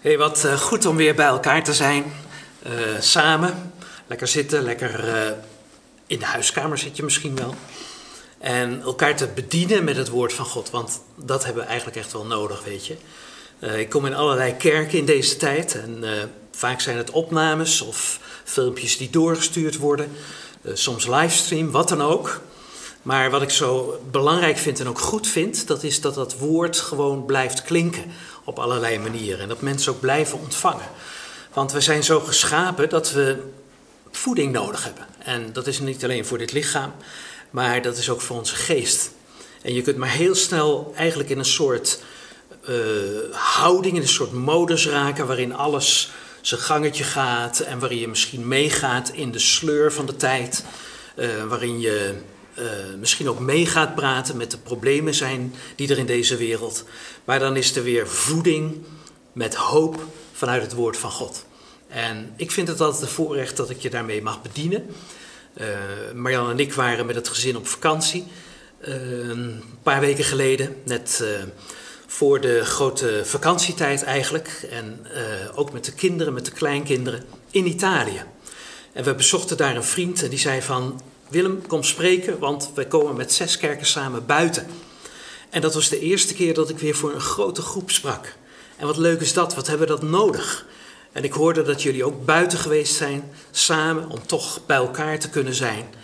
Hey, wat goed om weer bij elkaar te zijn, samen, lekker zitten, lekker in de huiskamer zit je misschien wel. En elkaar te bedienen met het woord van God, want dat hebben we eigenlijk echt wel nodig, weet je. Ik kom in allerlei kerken in deze tijd en vaak zijn het opnames of filmpjes die doorgestuurd worden, soms livestream, wat dan ook. Maar wat ik zo belangrijk vind en ook goed vind, dat is dat dat woord gewoon blijft klinken op allerlei manieren. En dat mensen ook blijven ontvangen. Want we zijn zo geschapen dat we voeding nodig hebben. En dat is niet alleen voor dit lichaam, maar dat is ook voor onze geest. En je kunt maar heel snel eigenlijk in een soort houding, in een soort modus raken waarin alles zijn gangetje gaat. En waarin je misschien meegaat in de sleur van de tijd, waarin je... misschien ook mee gaat praten met de problemen zijn die er in deze wereld. Maar dan is er weer voeding met hoop vanuit het woord van God. En ik vind het altijd een voorrecht dat ik je daarmee mag bedienen. Marianne en ik waren met het gezin op vakantie. Een paar weken geleden, net voor de grote vakantietijd eigenlijk. En ook met de kinderen, met de kleinkinderen in Italië. En we bezochten daar een vriend en die zei van... Willem, kom spreken, want wij komen met 6 kerken samen buiten. En dat was de eerste keer dat ik weer voor een grote groep sprak. En wat leuk is dat, wat hebben we dat nodig? En ik hoorde dat jullie ook buiten geweest zijn, samen, om toch bij elkaar te kunnen zijn.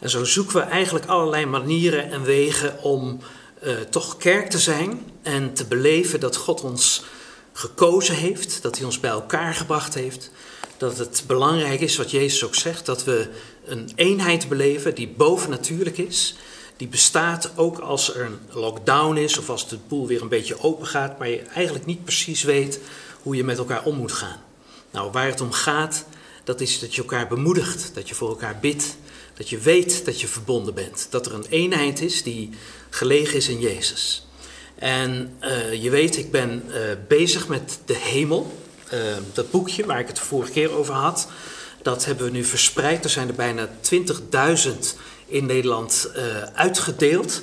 En zo zoeken we eigenlijk allerlei manieren en wegen om toch kerk te zijn en te beleven dat God ons gekozen heeft, dat hij ons bij elkaar gebracht heeft. Dat het belangrijk is, wat Jezus ook zegt, dat we een eenheid beleven die bovennatuurlijk is. Die bestaat ook als er een lockdown is of als de boel weer een beetje open gaat, maar je eigenlijk niet precies weet hoe je met elkaar om moet gaan. Nou, waar het om gaat, dat is dat je elkaar bemoedigt, dat je voor elkaar bidt, dat je weet dat je verbonden bent. Dat er een eenheid is die gelegen is in Jezus. En je weet, ik ben bezig met de hemel. Dat boekje waar ik het de vorige keer over had, dat hebben we nu verspreid. Er zijn er bijna 20.000 in Nederland uitgedeeld.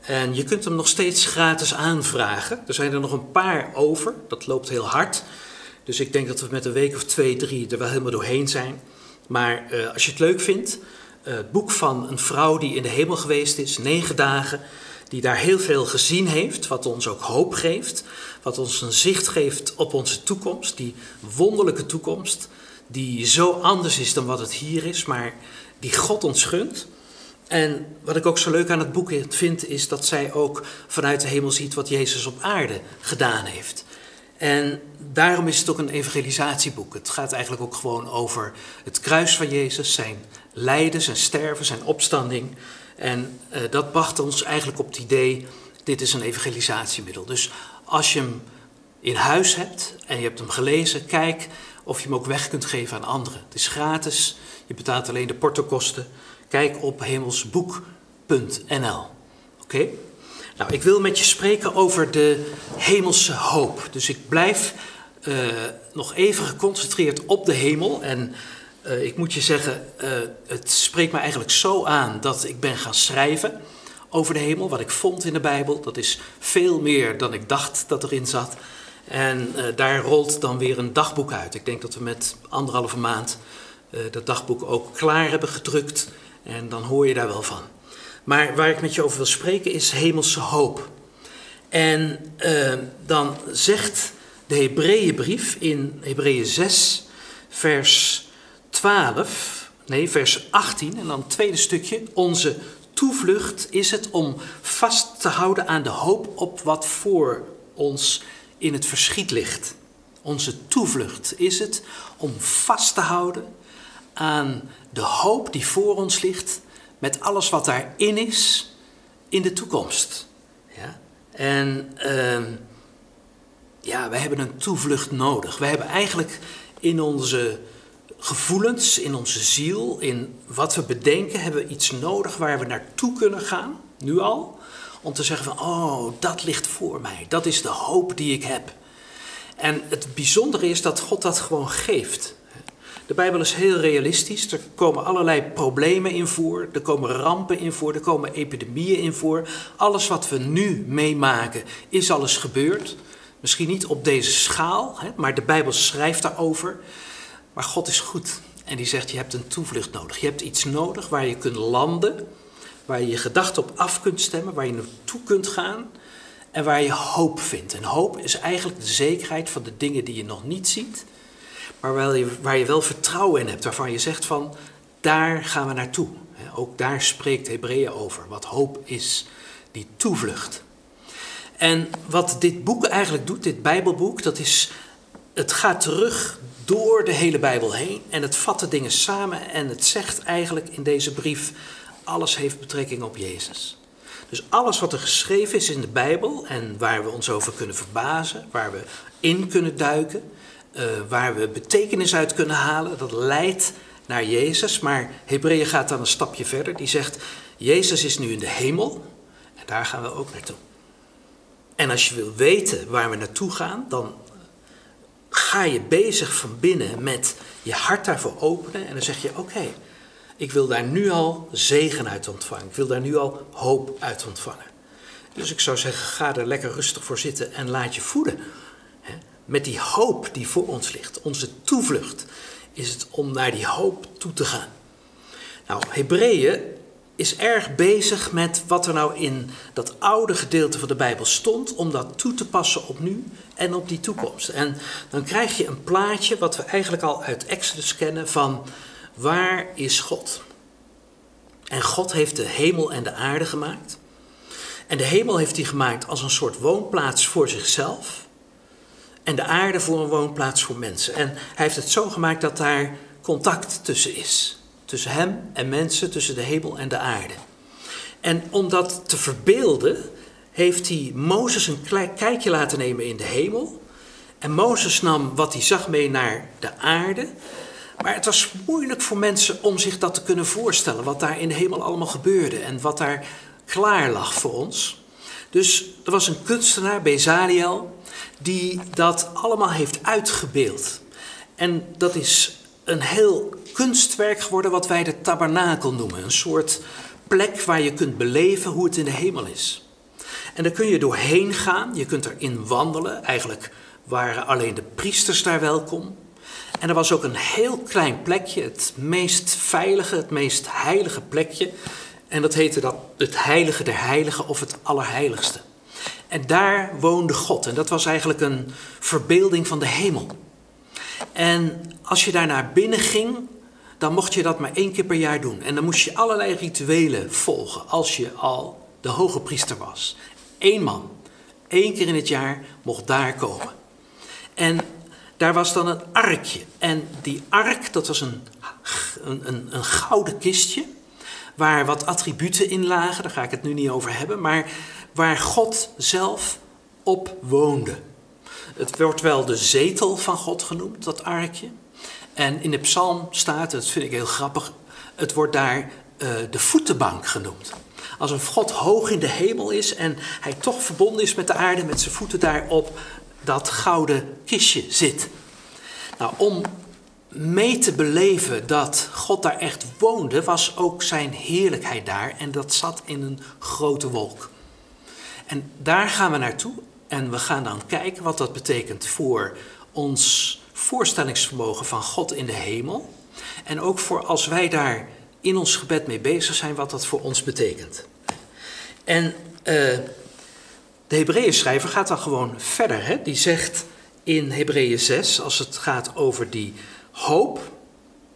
En je kunt hem nog steeds gratis aanvragen. Er zijn er nog een paar over. Dat loopt heel hard. Dus ik denk dat we met een week of 2, 3 er wel helemaal doorheen zijn. Maar als je het leuk vindt, het boek van een vrouw die in de hemel geweest is, 9 dagen... die daar heel veel gezien heeft, wat ons ook hoop geeft, wat ons een zicht geeft op onze toekomst, die wonderlijke toekomst, die zo anders is dan wat het hier is, maar die God ons gunt. En wat ik ook zo leuk aan het boek vind, is dat zij ook vanuit de hemel ziet wat Jezus op aarde gedaan heeft. En daarom is het ook een evangelisatieboek. Het gaat eigenlijk ook gewoon over het kruis van Jezus, zijn lijden, zijn sterven, zijn opstanding. En dat bracht ons eigenlijk op het idee, dit is een evangelisatiemiddel. Dus als je hem in huis hebt en je hebt hem gelezen, kijk of je hem ook weg kunt geven aan anderen. Het is gratis, je betaalt alleen de portokosten. Kijk op hemelsboek.nl. Oké? Nou, ik wil met je spreken over de hemelse hoop. Dus ik blijf nog even geconcentreerd op de hemel en... ik moet je zeggen, het spreekt me eigenlijk zo aan dat ik ben gaan schrijven over de hemel. Wat ik vond in de Bijbel, dat is veel meer dan ik dacht dat erin zat. En daar rolt dan weer een dagboek uit. Ik denk dat we met 1,5 maand dat dagboek ook klaar hebben gedrukt. En dan hoor je daar wel van. Maar waar ik met je over wil spreken is hemelse hoop. En dan zegt de Hebreeënbrief in Hebreeën 6 vers 18 en dan het tweede stukje. Onze toevlucht is het om vast te houden aan de hoop op wat voor ons in het verschiet ligt. Onze toevlucht is het om vast te houden aan de hoop die voor ons ligt met alles wat daarin is in de toekomst. Ja? En ja, wij hebben een toevlucht nodig. Wij hebben eigenlijk in onze gevoelens, in onze ziel, in wat we bedenken, hebben we iets nodig waar we naartoe kunnen gaan, nu al, om te zeggen van, oh, dat ligt voor mij, dat is de hoop die ik heb. En het bijzondere is dat God dat gewoon geeft. De Bijbel is heel realistisch, er komen allerlei problemen in voor, er komen rampen in voor, er komen epidemieën in voor. Alles wat we nu meemaken is al eens gebeurd. Misschien niet op deze schaal, maar de Bijbel schrijft daarover. Maar God is goed en die zegt, je hebt een toevlucht nodig. Je hebt iets nodig waar je kunt landen, waar je je gedachten op af kunt stemmen, waar je naartoe kunt gaan en waar je hoop vindt. En hoop is eigenlijk de zekerheid van de dingen die je nog niet ziet, maar waar je wel vertrouwen in hebt, waarvan je zegt van, daar gaan we naartoe. Ook daar spreekt Hebreeën over, wat hoop is, die toevlucht. En wat dit boek eigenlijk doet, dit Bijbelboek, dat is, het gaat terug door de hele Bijbel heen en het vat de dingen samen en het zegt eigenlijk in deze brief, alles heeft betrekking op Jezus. Dus alles wat er geschreven is in de Bijbel en waar we ons over kunnen verbazen, waar we in kunnen duiken, waar we betekenis uit kunnen halen, dat leidt naar Jezus. Maar Hebreeën gaat dan een stapje verder, die zegt, Jezus is nu in de hemel en daar gaan we ook naartoe. En als je wil weten waar we naartoe gaan, dan ga je bezig van binnen met je hart daarvoor openen. En dan zeg je, oké, ik wil daar nu al zegen uit ontvangen. Ik wil daar nu al hoop uit ontvangen. Dus ik zou zeggen, ga er lekker rustig voor zitten en laat je voeden. Met die hoop die voor ons ligt. Onze toevlucht is het om naar die hoop toe te gaan. Nou, Hebreeën is erg bezig met wat er nou in dat oude gedeelte van de Bijbel stond, om dat toe te passen op nu en op die toekomst. En dan krijg je een plaatje wat we eigenlijk al uit Exodus kennen van waar is God? En God heeft de hemel en de aarde gemaakt. En de hemel heeft hij gemaakt als een soort woonplaats voor zichzelf. En de aarde voor een woonplaats voor mensen. En hij heeft het zo gemaakt dat daar contact tussen is. Tussen hem en mensen, tussen de hemel en de aarde. En om dat te verbeelden, heeft hij Mozes een klein kijkje laten nemen in de hemel. En Mozes nam wat hij zag mee naar de aarde. Maar het was moeilijk voor mensen om zich dat te kunnen voorstellen. Wat daar in de hemel allemaal gebeurde en wat daar klaar lag voor ons. Dus er was een kunstenaar, Bezaliel, die dat allemaal heeft uitgebeeld. En dat is een heel kunstwerk geworden wat wij de tabernakel noemen. Een soort plek waar je kunt beleven hoe het in de hemel is. En daar kun je doorheen gaan, je kunt erin wandelen. Eigenlijk waren alleen de priesters daar welkom. En er was ook een heel klein plekje, het meest veilige, het meest heilige plekje. En dat heette dat het heilige der heiligen of het allerheiligste. En daar woonde God. En dat was eigenlijk een verbeelding van de hemel. En als je daar naar binnen ging, dan mocht je dat maar 1 keer per jaar doen. En dan moest je allerlei rituelen volgen als je al de hoge priester was. 1 man, 1 keer in het jaar, mocht daar komen. En daar was dan een arkje. En die ark, dat was een gouden kistje, waar wat attributen in lagen, daar ga ik het nu niet over hebben, maar waar God zelf op woonde. Het wordt wel de zetel van God genoemd, dat arkje. En in de psalm staat, en dat vind ik heel grappig, het wordt daar de voetenbank genoemd. Alsof God hoog in de hemel is en hij toch verbonden is met de aarde, met zijn voeten daar op dat gouden kistje zit. Nou, om mee te beleven dat God daar echt woonde, was ook zijn heerlijkheid daar. En dat zat in een grote wolk. En daar gaan we naartoe. En we gaan dan kijken wat dat betekent voor ons voorstellingsvermogen van God in de hemel. En ook voor als wij daar in ons gebed mee bezig zijn, wat dat voor ons betekent. En de Hebreeënschrijver gaat dan gewoon verder. Hè? Die zegt in Hebreeën 6, als het gaat over die hoop,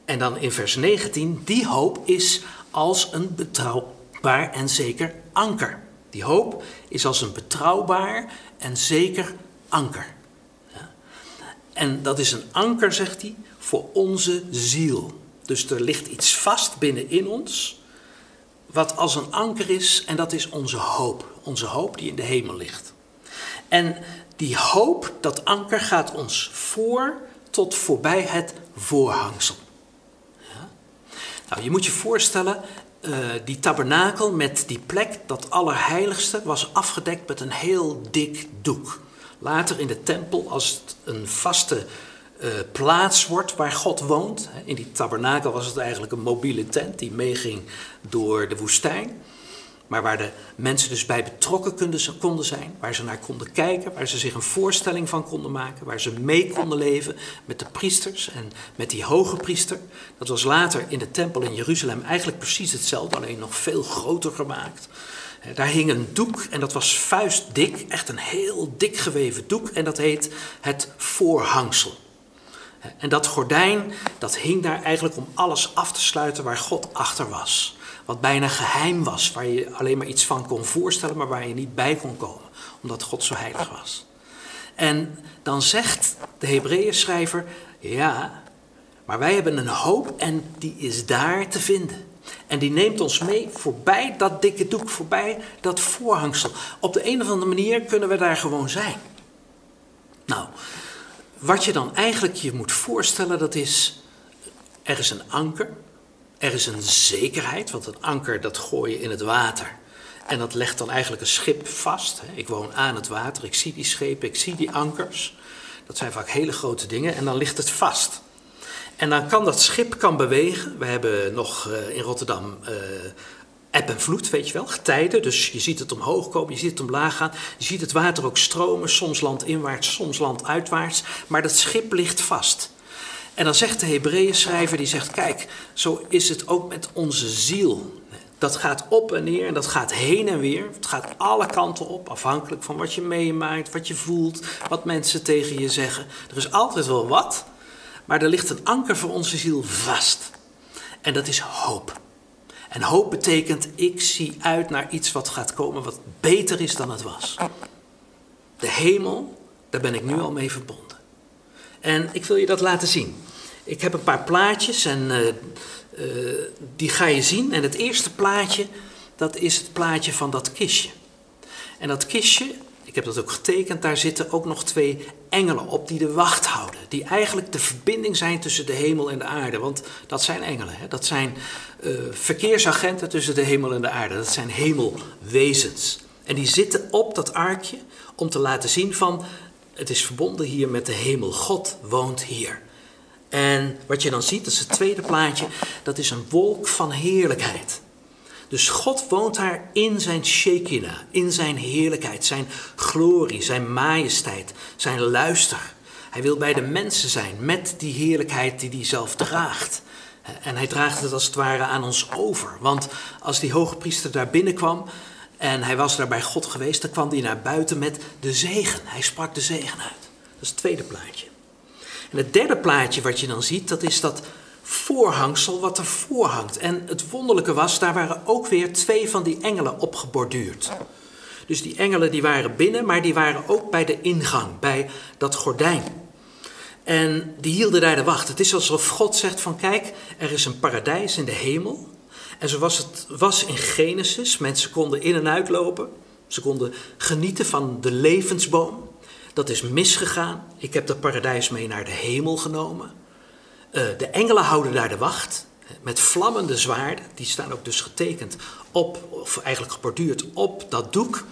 en dan in vers 19, die hoop is als een betrouwbaar en zeker anker. Die hoop is als een betrouwbaar en zeker anker. Ja. En dat is een anker, zegt hij, voor onze ziel. Dus er ligt iets vast binnenin ons, wat als een anker is, en dat is onze hoop. Onze hoop die in de hemel ligt. En die hoop, dat anker, gaat ons voor tot voorbij het voorhangsel. Ja. Nou, je moet je voorstellen, die tabernakel met die plek, dat allerheiligste, was afgedekt met een heel dik doek. Later in de tempel, als het een vaste plaats wordt waar God woont. In die tabernakel was het eigenlijk een mobiele tent die meeging door de woestijn. maar waar de mensen dus bij betrokken konden zijn, waar ze naar konden kijken, waar ze zich een voorstelling van konden maken, waar ze mee konden leven met de priesters en met die hoge priester. Dat was later in de tempel in Jeruzalem eigenlijk precies hetzelfde, alleen nog veel groter gemaakt. Daar hing een doek en dat was vuistdik, echt een heel dik geweven doek en dat heet het voorhangsel. En dat gordijn, dat hing daar eigenlijk om alles af te sluiten waar God achter was. Wat bijna geheim was, waar je alleen maar iets van kon voorstellen, maar waar je niet bij kon komen, omdat God zo heilig was. En dan zegt de Hebreeënschrijver, ja, maar wij hebben een hoop en die is daar te vinden. En die neemt ons mee voorbij dat dikke doek, voorbij dat voorhangsel. Op de een of andere manier kunnen we daar gewoon zijn. Nou, wat je dan eigenlijk je moet voorstellen, dat is, er is een anker, er is een zekerheid, want een anker dat gooi je in het water. En dat legt dan eigenlijk een schip vast. Ik woon aan het water, ik zie die schepen, ik zie die ankers. Dat zijn vaak hele grote dingen en dan ligt het vast. En dan kan dat schip bewegen. We hebben nog in Rotterdam eb en vloed, weet je wel, getijden. Dus je ziet het omhoog komen, je ziet het omlaag gaan. Je ziet het water ook stromen, soms landinwaarts, soms landuitwaarts. Maar dat schip ligt vast. En dan zegt de Hebreeënschrijver, die zegt, kijk, zo is het ook met onze ziel. Dat gaat op en neer en dat gaat heen en weer. Het gaat alle kanten op, afhankelijk van wat je meemaakt, wat je voelt, wat mensen tegen je zeggen. Er is altijd wel wat, maar er ligt een anker voor onze ziel vast. En dat is hoop. En hoop betekent, ik zie uit naar iets wat gaat komen wat beter is dan het was. De hemel, daar ben ik nu al mee verbonden. En ik wil je dat laten zien. Ik heb een paar plaatjes en die ga je zien. En het eerste plaatje, dat is het plaatje van dat kistje. En dat kistje, ik heb dat ook getekend, daar zitten ook nog twee engelen op die de wacht houden. Die eigenlijk de verbinding zijn tussen de hemel en de aarde. Want dat zijn engelen, hè? Dat zijn verkeersagenten tussen de hemel en de aarde. Dat zijn hemelwezens. En die zitten op dat arkje om te laten zien van, het is verbonden hier met de hemel. God woont hier. En wat je dan ziet, dat is het tweede plaatje, dat is een wolk van heerlijkheid. Dus God woont daar in zijn Shekinah, in zijn heerlijkheid, zijn glorie, zijn majesteit, zijn luister. Hij wil bij de mensen zijn met die heerlijkheid die hij zelf draagt. En hij draagt het als het ware aan ons over. Want als die hogepriester daar binnenkwam en hij was daar bij God geweest, dan kwam hij naar buiten met de zegen. Hij sprak de zegen uit. Dat is het tweede plaatje. En het derde plaatje wat je dan ziet, dat is dat voorhangsel wat ervoor hangt. En het wonderlijke was, daar waren ook weer twee van die engelen op geborduurd. Dus die engelen die waren binnen, maar die waren ook bij de ingang, bij dat gordijn. En die hielden daar de wacht. Het is alsof God zegt van, kijk, er is een paradijs in de hemel. En zoals het was in Genesis, mensen konden in en uitlopen. Ze konden genieten van de levensboom. Dat is misgegaan. Ik heb dat paradijs mee naar de hemel genomen. De engelen houden daar de wacht met vlammende zwaarden. Die staan ook dus getekend op, of eigenlijk geborduurd op dat doek.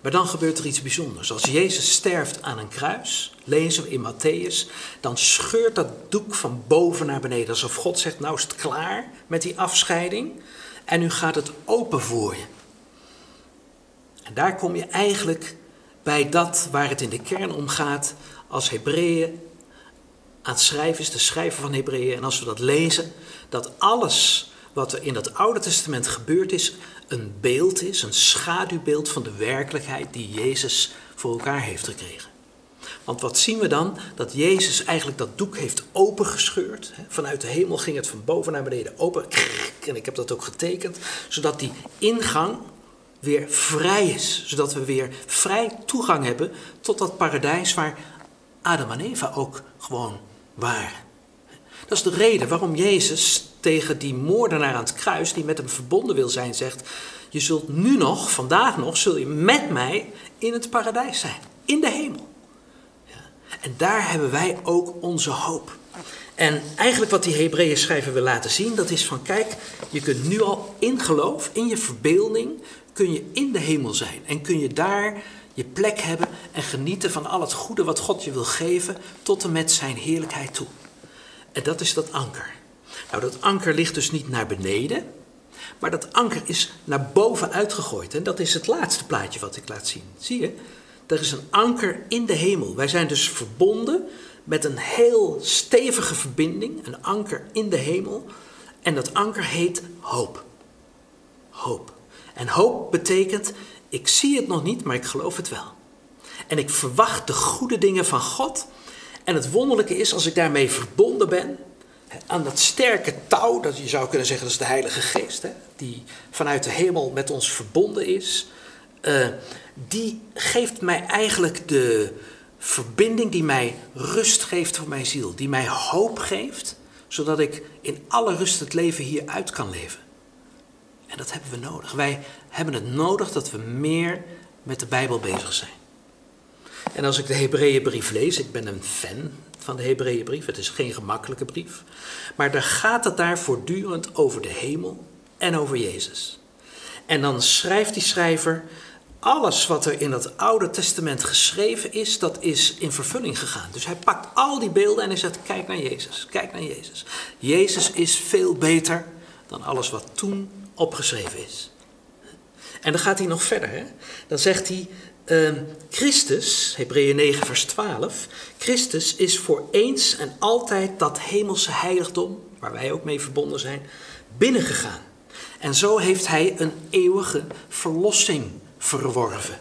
Maar dan gebeurt er iets bijzonders. Als Jezus sterft aan een kruis, lezen we in Mattheüs, dan scheurt dat doek van boven naar beneden. Alsof God zegt, nou is het klaar met die afscheiding en nu gaat het open voor je. En daar kom je eigenlijk bij dat waar het in de kern om gaat als Hebreeën. Aan het schrijven is de schrijver van Hebreeën. En als we dat lezen, dat alles wat er in het Oude Testament gebeurd is, een beeld is, een schaduwbeeld van de werkelijkheid die Jezus voor elkaar heeft gekregen. Want wat zien we dan? Dat Jezus eigenlijk dat doek heeft opengescheurd. Vanuit de hemel ging het van boven naar beneden open. En ik heb dat ook getekend. Zodat die ingang weer vrij is. Zodat we weer vrij toegang hebben tot dat paradijs waar Adam en Eva ook gewoon waren. Dat is de reden waarom Jezus tegen die moordenaar aan het kruis, die met hem verbonden wil zijn, zegt, je zult nu nog, vandaag nog, zul je met mij in het paradijs zijn. In de hemel. Ja. En daar hebben wij ook onze hoop. En eigenlijk wat die Hebreeënschrijver wil laten zien, dat is van, kijk, je kunt nu al in geloof, in je verbeelding, kun je in de hemel zijn. En kun je daar je plek hebben en genieten van al het goede wat God je wil geven tot en met zijn heerlijkheid toe. En dat is dat anker. Nou, dat anker ligt dus niet naar beneden, Maar dat anker is naar boven uitgegooid. En dat is het laatste plaatje wat ik laat zien. Zie je? Er is een anker in de hemel. Wij zijn dus verbonden met een heel stevige verbinding. Een anker in de hemel. En dat anker heet hoop. Hoop. En hoop betekent, ik zie het nog niet, maar ik geloof het wel. En ik verwacht de goede dingen van God. En het wonderlijke is, als ik daarmee verbonden ben, aan dat sterke touw, dat je zou kunnen zeggen dat is de Heilige Geest, hè, die vanuit de hemel met ons verbonden is, die geeft mij eigenlijk de verbinding die mij rust geeft voor mijn ziel, die mij hoop geeft, zodat ik in alle rust het leven hier uit kan leven. En dat hebben we nodig. Wij hebben het nodig dat we meer met de Bijbel bezig zijn. En als ik de Hebreeënbrief lees, ik ben een fan van de Hebreeënbrief, het is geen gemakkelijke brief, maar daar gaat het daar voortdurend over de hemel en over Jezus. En dan schrijft die schrijver, alles wat er in het Oude Testament geschreven is, dat is in vervulling gegaan. Dus hij pakt al die beelden en hij zegt, kijk naar Jezus, kijk naar Jezus. Jezus is veel beter dan alles wat toen opgeschreven is. En dan gaat hij nog verder, hè? Dan zegt hij, Christus, Hebreeën 9 vers 12, Christus is voor eens en altijd dat hemelse heiligdom, waar wij ook mee verbonden zijn, binnengegaan. En zo heeft hij een eeuwige verlossing verworven.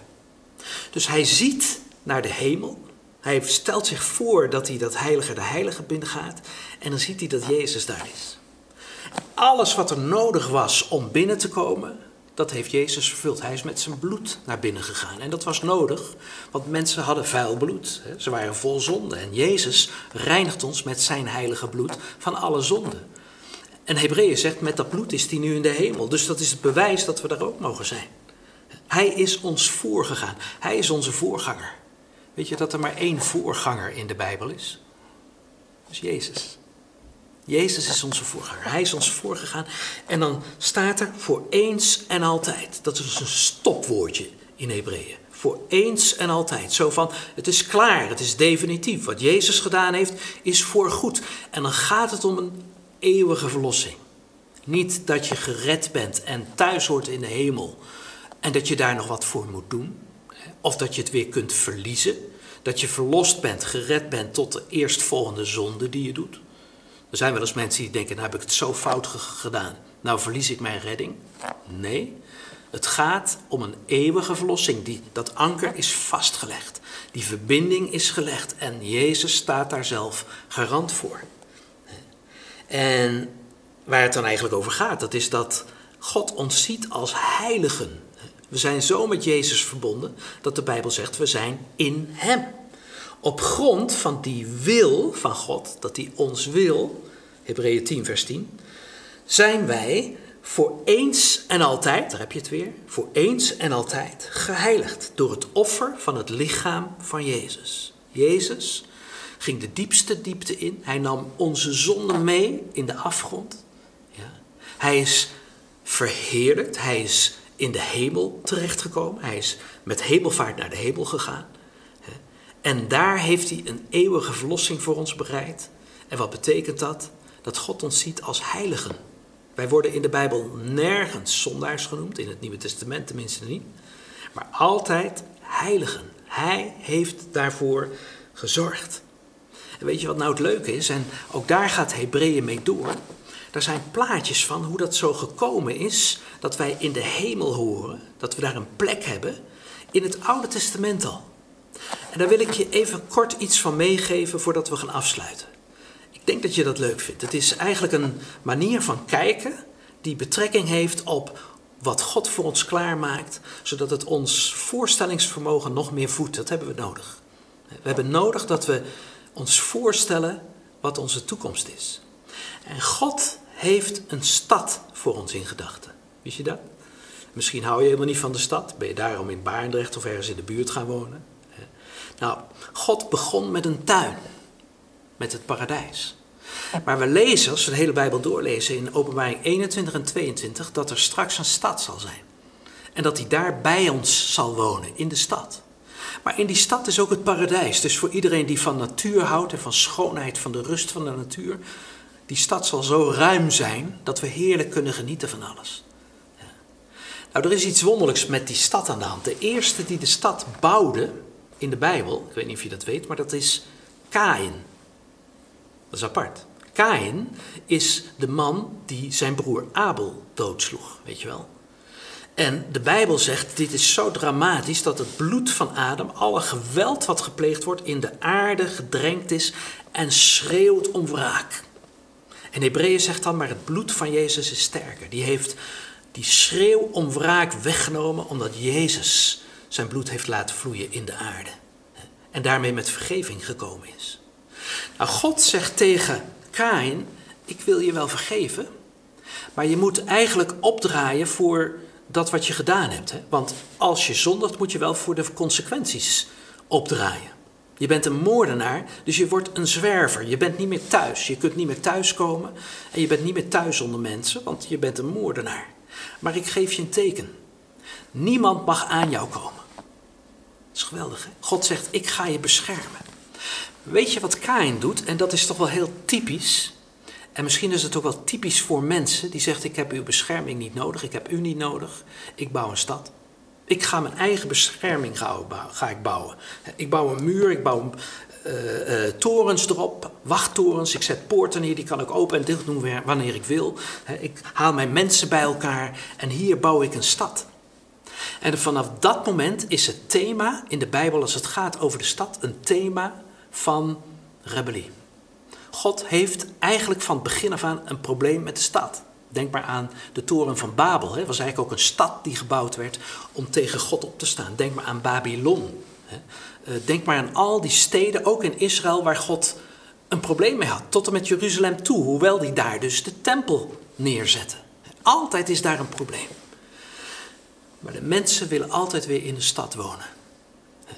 Dus hij ziet naar de hemel, hij stelt zich voor dat hij dat heilige de heilige binnengaat, en dan ziet hij dat Jezus daar is. Alles wat er nodig was om binnen te komen, dat heeft Jezus vervuld. Hij is met zijn bloed naar binnen gegaan. En dat was nodig, want mensen hadden vuil bloed. Ze waren vol zonde. En Jezus reinigt ons met zijn heilige bloed van alle zonde. En Hebreeën zegt, met dat bloed is hij nu in de hemel. Dus dat is het bewijs dat we daar ook mogen zijn. Hij is ons voorgegaan. Hij is onze voorganger. Weet je dat er maar één voorganger in de Bijbel is? Dat is Jezus. Jezus is onze voorganger. Hij is ons voorgegaan. En dan staat er voor eens en altijd. Dat is een stopwoordje in Hebreeën. Voor eens en altijd. Zo van, het is klaar, het is definitief. Wat Jezus gedaan heeft, is voorgoed. En dan gaat het om een eeuwige verlossing. Niet dat je gered bent en thuis hoort in de hemel. En dat je daar nog wat voor moet doen. Of dat je het weer kunt verliezen. Dat je verlost bent, gered bent tot de eerstvolgende zonde die je doet. Er zijn wel eens mensen die denken, nou heb ik het zo fout gedaan. Nou verlies ik mijn redding. Nee, het gaat om een eeuwige verlossing. Dat anker is vastgelegd. Die verbinding is gelegd. En Jezus staat daar zelf garant voor. En waar het dan eigenlijk over gaat, dat is dat God ons ziet als heiligen. We zijn zo met Jezus verbonden, dat de Bijbel zegt, we zijn in Hem. Op grond van die wil van God, dat hij ons wil, Hebreeën 10 vers 10, zijn wij voor eens en altijd, daar heb je het weer, voor eens en altijd geheiligd door het offer van het lichaam van Jezus. Jezus ging de diepste diepte in, hij nam onze zonden mee in de afgrond. Ja. Hij is verheerlijkt, hij is in de hemel terechtgekomen, hij is met hemelvaart naar de hemel gegaan. En daar heeft hij een eeuwige verlossing voor ons bereid. En wat betekent dat? Dat God ons ziet als heiligen. Wij worden in de Bijbel nergens zondaars genoemd, in het Nieuwe Testament tenminste niet. Maar altijd heiligen. Hij heeft daarvoor gezorgd. En weet je wat nou het leuke is? En ook daar gaat Hebreeën mee door. Daar zijn plaatjes van hoe dat zo gekomen is, dat wij in de hemel horen, dat we daar een plek hebben, in het Oude Testament al. En daar wil ik je even kort iets van meegeven voordat we gaan afsluiten. Ik denk dat je dat leuk vindt. Het is eigenlijk een manier van kijken die betrekking heeft op wat God voor ons klaarmaakt, zodat het ons voorstellingsvermogen nog meer voedt. Dat hebben we nodig. We hebben nodig dat we ons voorstellen wat onze toekomst is. En God heeft een stad voor ons in gedachten. Wist je dat? Misschien hou je helemaal niet van de stad. Ben je daarom in Barendrecht of ergens in de buurt gaan wonen? Nou, God begon met een tuin, met het paradijs. Maar we lezen, als we de hele Bijbel doorlezen in Openbaring 21 en 22, dat er straks een stad zal zijn. En dat hij daar bij ons zal wonen, in de stad. Maar in die stad is ook het paradijs. Dus voor iedereen die van natuur houdt en van schoonheid, van de rust van de natuur, die stad zal zo ruim zijn dat we heerlijk kunnen genieten van alles. Nou, er is iets wonderlijks met die stad aan de hand. De eerste die de stad bouwde in de Bijbel, ik weet niet of je dat weet, maar dat is Kaïn. Dat is apart. Kaïn is de man die zijn broer Abel doodsloeg, weet je wel. En de Bijbel zegt, dit is zo dramatisch dat het bloed van Adam, alle geweld wat gepleegd wordt, in de aarde gedrenkt is en schreeuwt om wraak. En Hebreeën zegt dan, maar het bloed van Jezus is sterker. Die heeft die schreeuw om wraak weggenomen omdat Jezus zijn bloed heeft laten vloeien in de aarde. En daarmee met vergeving gekomen is. Nou, God zegt tegen Kaïn, ik wil je wel vergeven, maar je moet eigenlijk opdraaien voor dat wat je gedaan hebt. Hè? Want als je zondigt moet je wel voor de consequenties opdraaien. Je bent een moordenaar, dus je wordt een zwerver. Je bent niet meer thuis, je kunt niet meer thuiskomen en je bent niet meer thuis onder mensen, want je bent een moordenaar. Maar ik geef je een teken. Niemand mag aan jou komen. Dat is geweldig, hè? God zegt, ik ga je beschermen. Weet je wat Kaïn doet? En dat is toch wel heel typisch. En misschien is het ook wel typisch voor mensen die zegt, ik heb uw bescherming niet nodig, ik heb u niet nodig, ik bouw een stad. Ik ga mijn eigen bescherming bouwen. Ik bouw een muur, ik bouw torens erop, wachttorens, ik zet poorten neer, die kan ik open en dicht doen wanneer ik wil. Ik haal mijn mensen bij elkaar en hier bouw ik een stad. En vanaf dat moment is het thema in de Bijbel, als het gaat over de stad, een thema van rebellie. God heeft eigenlijk van het begin af aan een probleem met de stad. Denk maar aan de toren van Babel. Het was eigenlijk ook een stad die gebouwd werd om tegen God op te staan. Denk maar aan Babylon. Denk maar aan al die steden, ook in Israël, waar God een probleem mee had. Tot en met Jeruzalem toe, hoewel die daar dus de tempel neerzette. Altijd is daar een probleem. Maar de mensen willen altijd weer in de stad wonen.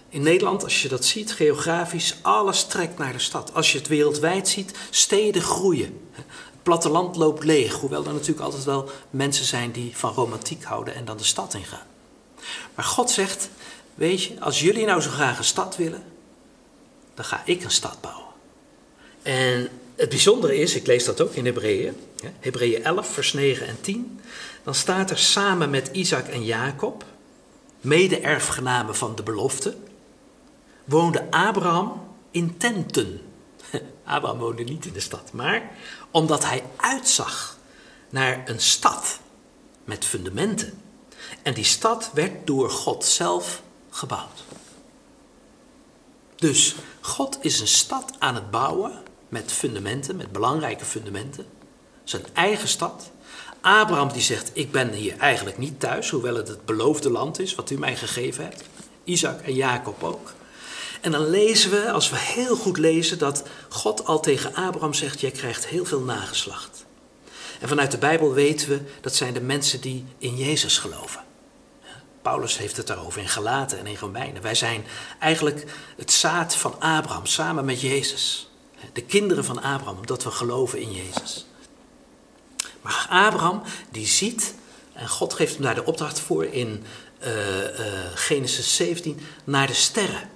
In Nederland, als je dat ziet, geografisch, alles trekt naar de stad. Als je het wereldwijd ziet, steden groeien. Het platteland loopt leeg, hoewel er natuurlijk altijd wel mensen zijn die van romantiek houden en dan de stad ingaan. Maar God zegt, weet je, als jullie nou zo graag een stad willen, dan ga ik een stad bouwen. En het bijzondere is, ik lees dat ook in Hebreeën, Hebreeën 11, vers 9 en 10, dan staat er samen met Isaac en Jacob, mede-erfgenamen van de belofte, woonde Abraham in tenten. Abraham woonde niet in de stad, maar omdat hij uitzag naar een stad met fundamenten. En die stad werd door God zelf gebouwd. Dus God is een stad aan het bouwen met fundamenten, met belangrijke fundamenten. Zijn eigen stad. Abraham die zegt, ik ben hier eigenlijk niet thuis, hoewel het beloofde land is wat u mij gegeven hebt. Isaac en Jacob ook. En dan lezen we, als we heel goed lezen, dat God al tegen Abraham zegt, jij krijgt heel veel nageslacht. En vanuit de Bijbel weten we, dat zijn de mensen die in Jezus geloven. Paulus heeft het daarover in Galaten en in Romeinen. Wij zijn eigenlijk het zaad van Abraham, samen met Jezus. De kinderen van Abraham, omdat we geloven in Jezus. Maar Abraham, die ziet, en God geeft hem daar de opdracht voor in Genesis 17, naar de sterren.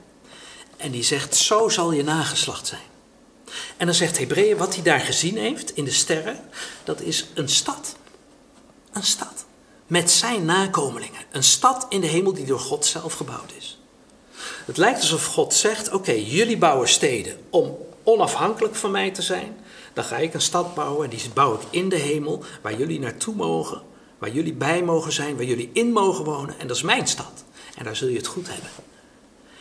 En die zegt, zo zal je nageslacht zijn. En dan zegt Hebreeën, wat hij daar gezien heeft in de sterren, dat is een stad. Een stad. Met zijn nakomelingen. Een stad in de hemel die door God zelf gebouwd is. Het lijkt alsof God zegt, oké, jullie bouwen steden om onafhankelijk van mij te zijn. Dan ga ik een stad bouwen en die bouw ik in de hemel waar jullie naartoe mogen. Waar jullie bij mogen zijn, waar jullie in mogen wonen. En dat is mijn stad. En daar zul je het goed hebben.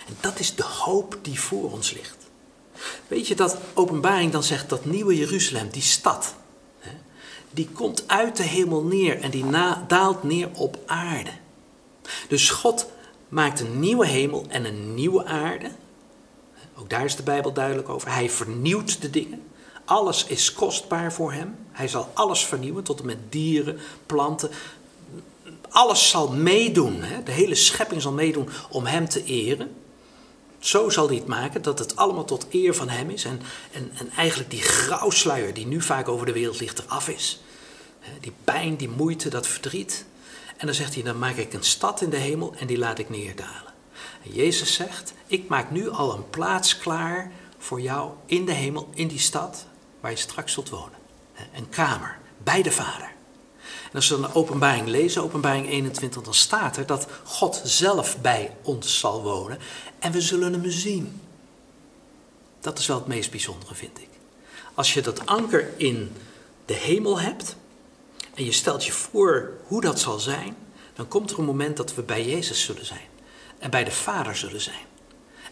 En dat is de hoop die voor ons ligt. Weet je dat Openbaring dan zegt dat nieuwe Jeruzalem, die stad, die komt uit de hemel neer en die daalt neer op aarde. Dus God maakt een nieuwe hemel en een nieuwe aarde. Ook daar is de Bijbel duidelijk over. Hij vernieuwt de dingen. Alles is kostbaar voor hem. Hij zal alles vernieuwen, tot en met dieren, planten. Alles zal meedoen. De hele schepping zal meedoen om hem te eren. Zo zal hij het maken dat het allemaal tot eer van hem is. En eigenlijk die grauwsluier die nu vaak over de wereld ligt eraf is. Die pijn, die moeite, dat verdriet. En dan zegt hij, dan maak ik een stad in de hemel en die laat ik neerdalen. En Jezus zegt, ik maak nu al een plaats klaar voor jou in de hemel, in die stad waar je straks zult wonen. Een kamer bij de Vader. En als we dan de openbaring lezen, openbaring 21, dan staat er dat God zelf bij ons zal wonen. En we zullen hem zien. Dat is wel het meest bijzondere, vind ik. Als je dat anker in de hemel hebt en je stelt je voor hoe dat zal zijn, dan komt er een moment dat we bij Jezus zullen zijn en bij de Vader zullen zijn.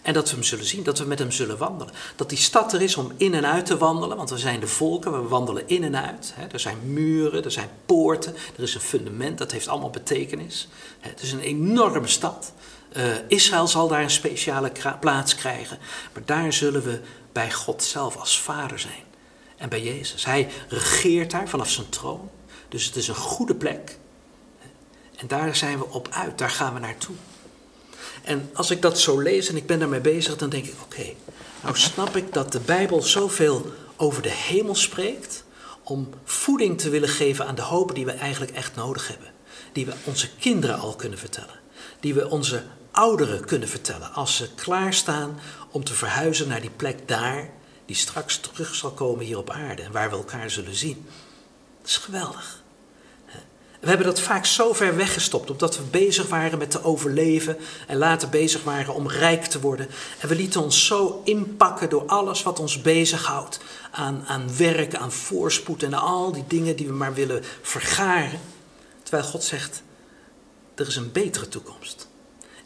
En dat we hem zullen zien, dat we met hem zullen wandelen. Dat die stad er is om in en uit te wandelen, want we zijn de volken, we wandelen in en uit. Er zijn muren, er zijn poorten, er is een fundament, dat heeft allemaal betekenis. Het is een enorme stad. Israël zal daar een speciale plaats krijgen. Maar daar zullen we bij God zelf als Vader zijn. En bij Jezus. Hij regeert daar vanaf zijn troon. Dus het is een goede plek. En daar zijn we op uit. Daar gaan we naartoe. En als ik dat zo lees en ik ben daarmee bezig, dan denk ik, oké, nou snap ik dat de Bijbel zoveel over de hemel spreekt, om voeding te willen geven aan de hoop die we eigenlijk echt nodig hebben. Die we onze kinderen al kunnen vertellen. Die we onze ouderen kunnen vertellen als ze klaarstaan om te verhuizen naar die plek daar, die straks terug zal komen hier op aarde en waar we elkaar zullen zien. Dat is geweldig. We hebben dat vaak zo ver weggestopt, omdat we bezig waren met te overleven en later bezig waren om rijk te worden. En we lieten ons zo inpakken door alles wat ons bezighoudt aan werk, aan voorspoed en al die dingen die we maar willen vergaren. Terwijl God zegt, er is een betere toekomst.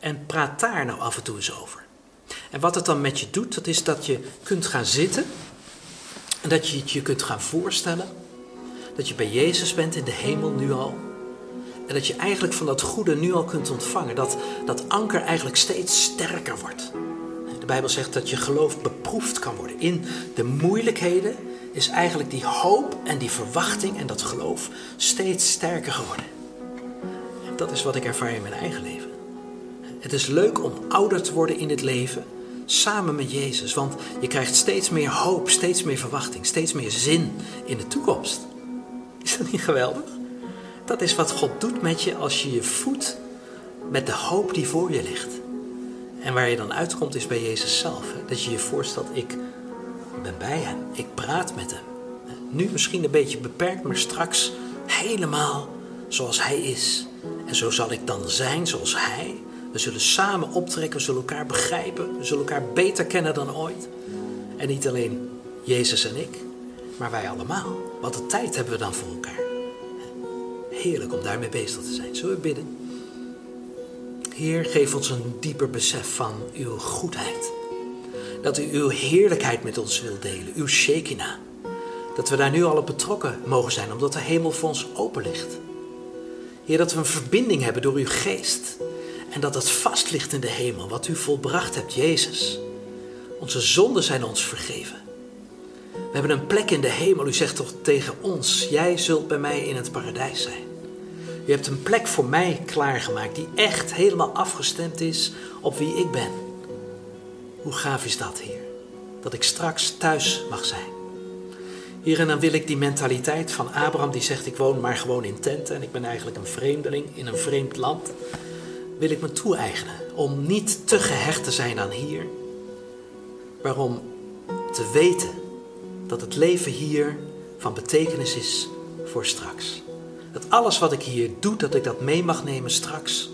En praat daar nou af en toe eens over. En wat het dan met je doet, dat is dat je kunt gaan zitten. En dat je het je kunt gaan voorstellen. Dat je bij Jezus bent in de hemel nu al. En dat je eigenlijk van dat goede nu al kunt ontvangen. Dat anker eigenlijk steeds sterker wordt. De Bijbel zegt dat je geloof beproefd kan worden. In de moeilijkheden is eigenlijk die hoop en die verwachting en dat geloof steeds sterker geworden. Dat is wat ik ervaar in mijn eigen leven. Het is leuk om ouder te worden in het leven, samen met Jezus. Want je krijgt steeds meer hoop, steeds meer verwachting, steeds meer zin in de toekomst. Is dat niet geweldig? Dat is wat God doet met je als je je voedt met de hoop die voor je ligt. En waar je dan uitkomt is bij Jezus zelf. Hè? Dat je je voorstelt, ik ben bij hem, ik praat met hem. Nu misschien een beetje beperkt, maar straks helemaal zoals hij is. En zo zal ik dan zijn zoals hij. We zullen samen optrekken, we zullen elkaar begrijpen, we zullen elkaar beter kennen dan ooit. En niet alleen Jezus en ik, maar wij allemaal. Wat een tijd hebben we dan voor elkaar. Heerlijk om daarmee bezig te zijn. Zullen we bidden? Heer, geef ons een dieper besef van uw goedheid. Dat u uw heerlijkheid met ons wilt delen, uw Shekinah. Dat we daar nu al op betrokken mogen zijn, omdat de hemel voor ons open ligt. Heer, dat we een verbinding hebben door uw geest. En dat dat vast ligt in de hemel, wat u volbracht hebt, Jezus. Onze zonden zijn ons vergeven. We hebben een plek in de hemel. U zegt toch tegen ons, jij zult bij mij in het paradijs zijn. U hebt een plek voor mij klaargemaakt, die echt helemaal afgestemd is op wie ik ben. Hoe gaaf is dat, Heer? Dat ik straks thuis mag zijn. Hier en dan wil ik die mentaliteit van Abraham, die zegt, ik woon maar gewoon in tenten en ik ben eigenlijk een vreemdeling in een vreemd land, wil ik me toe-eigenen om niet te gehecht te zijn aan hier, maar om te weten dat het leven hier van betekenis is voor straks. Dat alles wat ik hier doe, dat ik dat mee mag nemen straks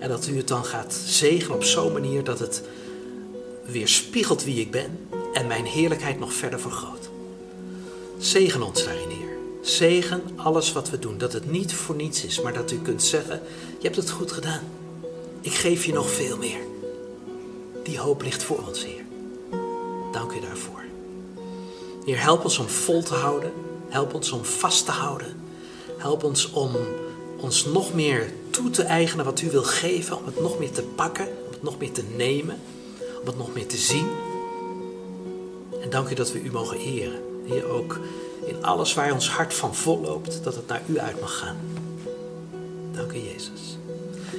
en dat u het dan gaat zegenen op zo'n manier dat het weerspiegelt wie ik ben en mijn heerlijkheid nog verder vergroot. Zegen ons daarin, Heer. Zegen alles wat we doen. Dat het niet voor niets is, maar dat u kunt zeggen, je hebt het goed gedaan. Ik geef je nog veel meer. Die hoop ligt voor ons, Heer. Dank u daarvoor. Heer, help ons om vol te houden. Help ons om vast te houden. Help ons om ons nog meer toe te eigenen wat u wil geven. Om het nog meer te pakken. Om het nog meer te nemen. Om het nog meer te zien. En dank u dat we u mogen eren. Heer, ook in alles waar ons hart van vol loopt, dat het naar u uit mag gaan. Dank u, Jezus.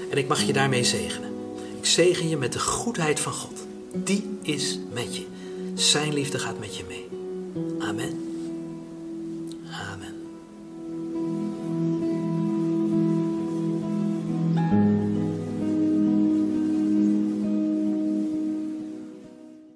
En ik mag je daarmee zegenen. Ik zegen je met de goedheid van God. Die is met je. Zijn liefde gaat met je mee. Amen. Amen.